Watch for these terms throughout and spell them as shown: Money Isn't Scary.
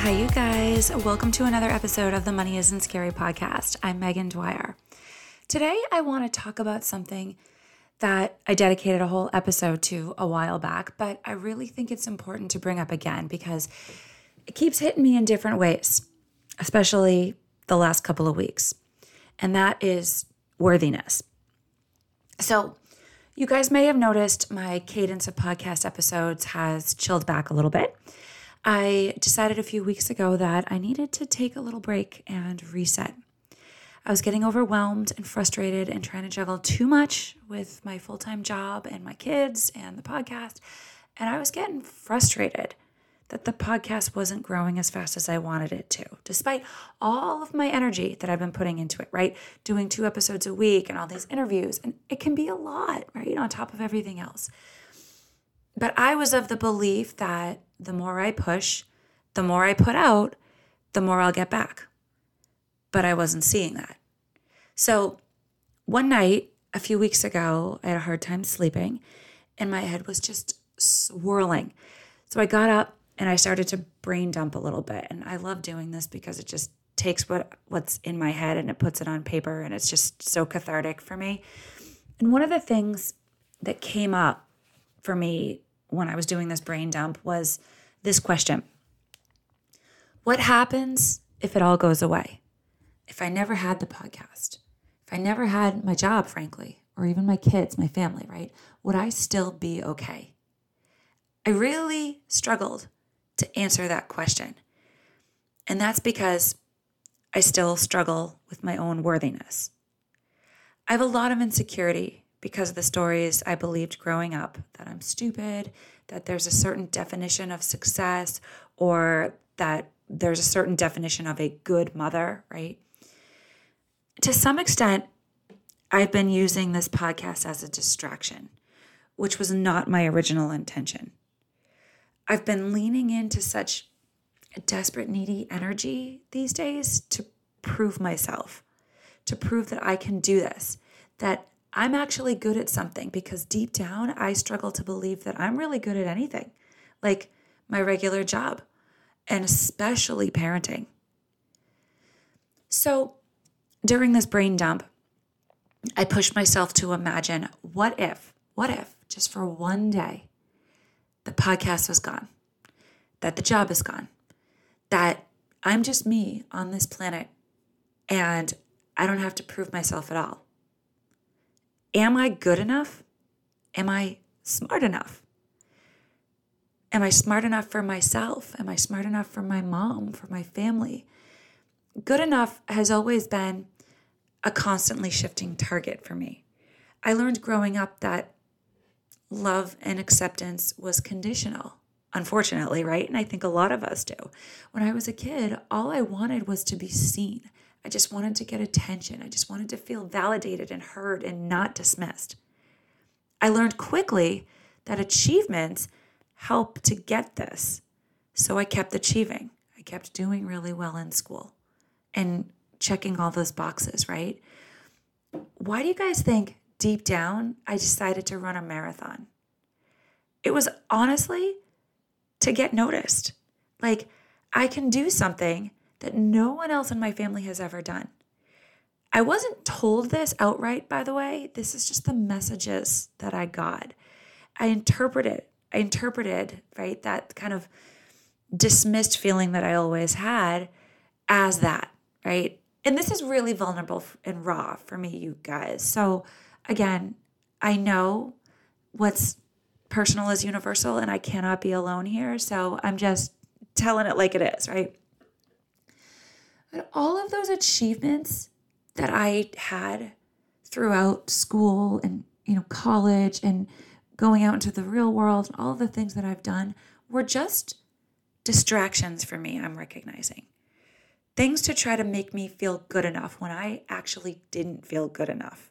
Hi, you guys. Welcome to another episode of the Money Isn't Scary podcast. I'm Megan Dwyer. Today, I want to talk about something that I dedicated a whole episode to a while back, but I really think it's important to bring up again because it keeps hitting me in different ways, especially the last couple of weeks, and that is worthiness. So you guys may have noticed my cadence of podcast episodes has chilled back a little bit. I decided a few weeks ago that I needed to take a little break and reset. I was getting overwhelmed and frustrated and trying to juggle too much with my full-time job and my kids and the podcast, and I was getting frustrated that the podcast wasn't growing as fast as I wanted it to, despite all of my energy that I've been putting into it, right? Doing 2 episodes a week and all these interviews, and it can be a lot, right? On top of everything else. But I was of the belief that the more I push, the more I put out, the more I'll get back. But I wasn't seeing that. So one night, a few weeks ago, I had a hard time sleeping, and my head was just swirling. So I got up, and I started to brain dump a little bit. And I love doing this because it just takes what's in my head and it puts it on paper. And it's just so cathartic for me. And one of the things that came up for me when I was doing this brain dump was this question. What happens if it all goes away? If I never had the podcast? If I never had my job, frankly, or even my kids, my family, right? Would I still be okay? I really struggled to answer that question. And that's because I still struggle with my own worthiness. I have a lot of insecurity because of the stories I believed growing up, that I'm stupid, that there's a certain definition of success, or that there's a certain definition of a good mother, right? To some extent, I've been using this podcast as a distraction, which was not my original intention. I've been leaning into such a desperate, needy energy these days to prove myself, to prove that I can do this, that I'm actually good at something, because deep down, I struggle to believe that I'm really good at anything, like my regular job, and especially parenting. So during this brain dump, I pushed myself to imagine, what if, just for one day, the podcast was gone, that the job is gone, that I'm just me on this planet and I don't have to prove myself at all. Am I good enough? Am I smart enough? Am I smart enough for myself? Am I smart enough for my mom, for my family? Good enough has always been a constantly shifting target for me. I learned growing up that love and acceptance was conditional, unfortunately, right? And I think a lot of us do. When I was a kid, all I wanted was to be seen. I just wanted to get attention. I just wanted to feel validated and heard and not dismissed. I learned quickly that achievements help to get this. So I kept achieving. I kept doing really well in school and checking all those boxes, right? Why do you guys think deep down, I decided to run a marathon? It was honestly to get noticed. Like, I can do something that no one else in my family has ever done. I wasn't told this outright, by the way. This is just the messages that I got. I interpreted, right, that kind of dismissed feeling that I always had as that, right? And this is really vulnerable and raw for me, you guys. So again, I know what's personal is universal, and I cannot be alone here, so I'm just telling it like it is, right? But all of those achievements that I had throughout school and, college and going out into the real world, and all of the things that I've done were just distractions for me, I'm recognizing. Things to try to make me feel good enough when I actually didn't feel good enough.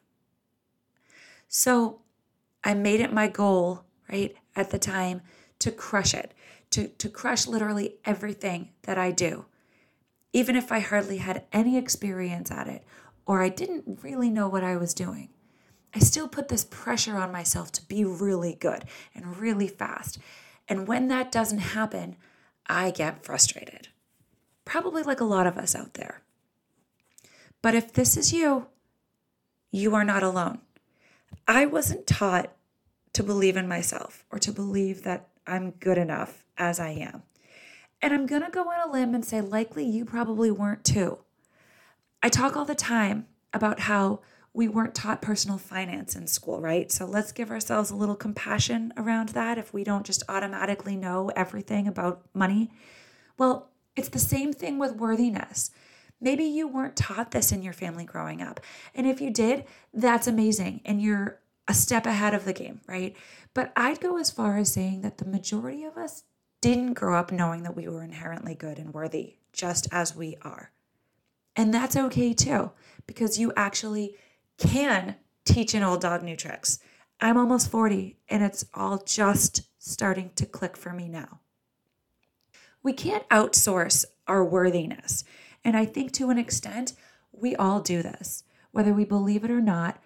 So I made it my goal, right, at the time to crush it, to crush literally everything that I do, even if I hardly had any experience at it or I didn't really know what I was doing. I still put this pressure on myself to be really good and really fast. And when that doesn't happen, I get frustrated. Probably like a lot of us out there. But if this is you, you are not alone. I wasn't taught to believe in myself or to believe that I'm good enough as I am. And I'm going to go on a limb and say likely you probably weren't too. I talk all the time about how we weren't taught personal finance in school, right? So let's give ourselves a little compassion around that if we don't just automatically know everything about money. Well, it's the same thing with worthiness. Maybe you weren't taught this in your family growing up. And if you did, that's amazing. And you're a step ahead of the game, right? But I'd go as far as saying that the majority of us didn't grow up knowing that we were inherently good and worthy, just as we are. And that's okay too, because you actually can teach an old dog new tricks. I'm almost 40 and it's all just starting to click for me now. We can't outsource our worthiness. And I think to an extent, we all do this. Whether we believe it or not,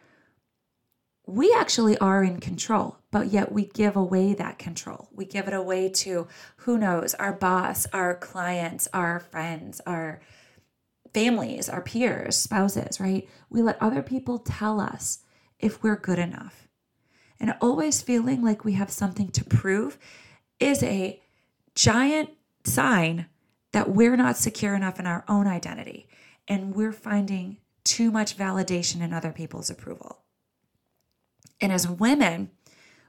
we actually are in control, but yet we give away that control. We give it away to, who knows, our boss, our clients, our friends, our families, our peers, spouses, right? We let other people tell us if we're good enough. And always feeling like we have something to prove is a giant sign that we're not secure enough in our own identity, and we're finding too much validation in other people's approval. And as women,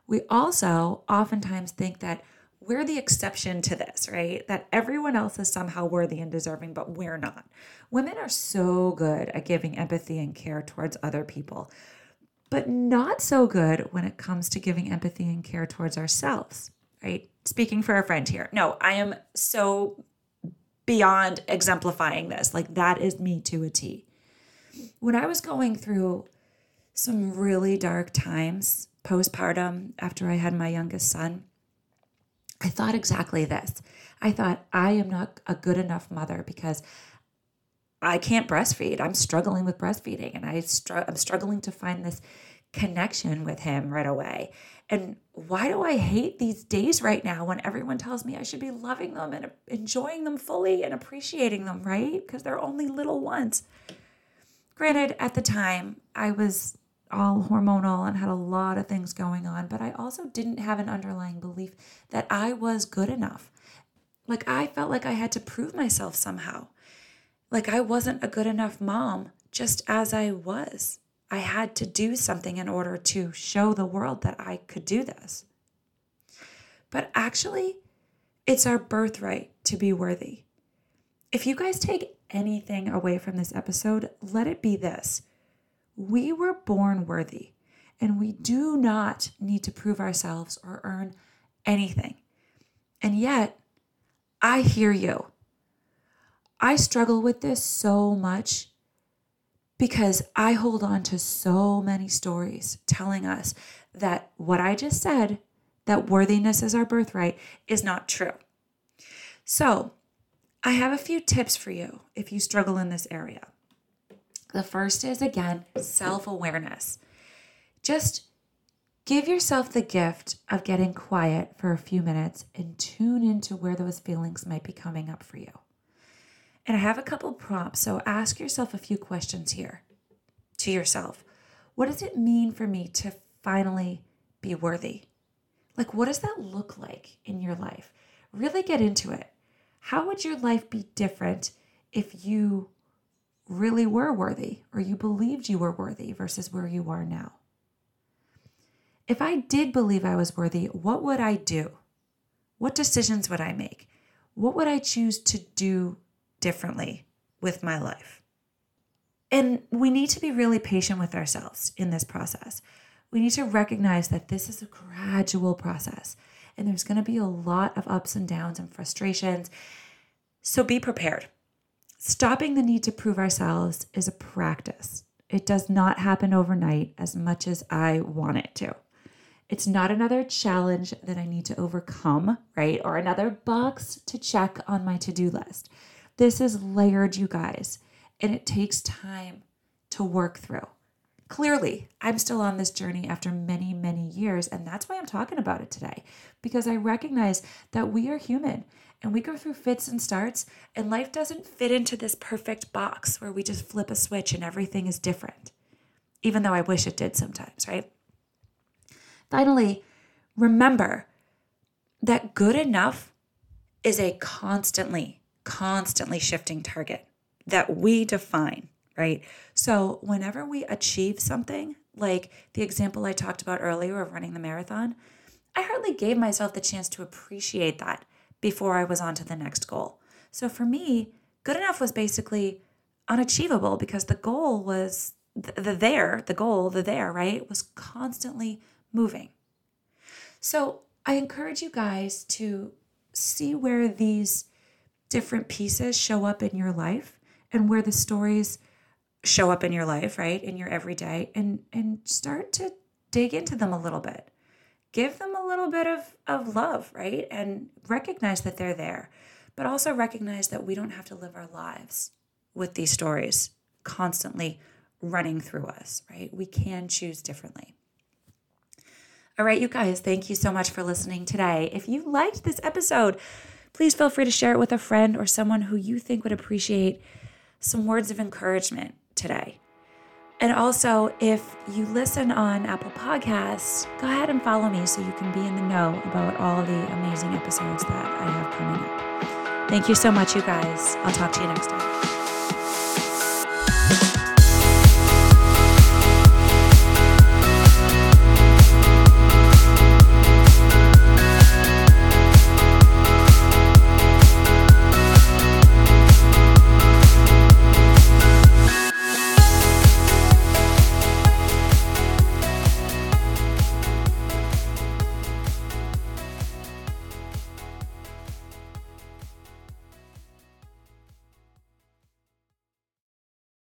we also oftentimes think that we're the exception to this, right? That everyone else is somehow worthy and deserving, but we're not. Women are so good at giving empathy and care towards other people, but not so good when it comes to giving empathy and care towards ourselves, right? Speaking for a friend here. No, I am so beyond exemplifying this. Like, that is me to a T. When I was going through some really dark times postpartum after I had my youngest son, I thought exactly this. I thought, I am not a good enough mother because I can't breastfeed. I'm struggling with breastfeeding, and I'm struggling to find this connection with him right away. And why do I hate these days right now when everyone tells me I should be loving them and enjoying them fully and appreciating them, right? Because they're only little ones. Granted, at the time, I was all hormonal and had a lot of things going on, but I also didn't have an underlying belief that I was good enough. Like, I felt like I had to prove myself somehow. Like, I wasn't a good enough mom just as I was. I had to do something in order to show the world that I could do this. But actually, it's our birthright to be worthy. If you guys take anything away from this episode, let it be this. We were born worthy, and we do not need to prove ourselves or earn anything. And yet, I hear you. I struggle with this so much because I hold on to so many stories telling us that what I just said, that worthiness is our birthright, is not true. So, I have a few tips for you if you struggle in this area. The first is, again, self-awareness. Just give yourself the gift of getting quiet for a few minutes and tune into where those feelings might be coming up for you. And I have a couple prompts, so ask yourself a few questions here to yourself. What does it mean for me to finally be worthy? Like, what does that look like in your life? Really get into it. How would your life be different if you really were worthy, or you believed you were worthy versus where you are now? If I did believe I was worthy, what would I do? What decisions would I make? What would I choose to do differently with my life? And we need to be really patient with ourselves in this process. We need to recognize that this is a gradual process, and there's going to be a lot of ups and downs and frustrations. So be prepared. Stopping the need to prove ourselves is a practice. It does not happen overnight as much as I want it to. It's not another challenge that I need to overcome, right? Or another box to check on my to-do list. This is layered, you guys, and it takes time to work through. Clearly, I'm still on this journey after many, many years, and that's why I'm talking about it today, because I recognize that we are human and we go through fits and starts, and life doesn't fit into this perfect box where we just flip a switch and everything is different, even though I wish it did sometimes, right? Finally, remember that good enough is a constantly shifting target that we define. Right? So whenever we achieve something, like the example I talked about earlier of running the marathon, I hardly gave myself the chance to appreciate that before I was on to the next goal. So for me, good enough was basically unachievable because the goal was the there, was constantly moving. So I encourage you guys to see where these different pieces show up in your life and where the stories show up in your life, right? In your everyday, and start to dig into them a little bit. Give them a little bit of love, right? And recognize that they're there, but also recognize that we don't have to live our lives with these stories constantly running through us, right? We can choose differently. All right, you guys, thank you so much for listening today. If you liked this episode, please feel free to share it with a friend or someone who you think would appreciate some words of encouragement today. And also, if you listen on Apple Podcasts, go ahead and follow me so you can be in the know about all the amazing episodes that I have coming up. Thank you so much, you guys. I'll talk to you next time.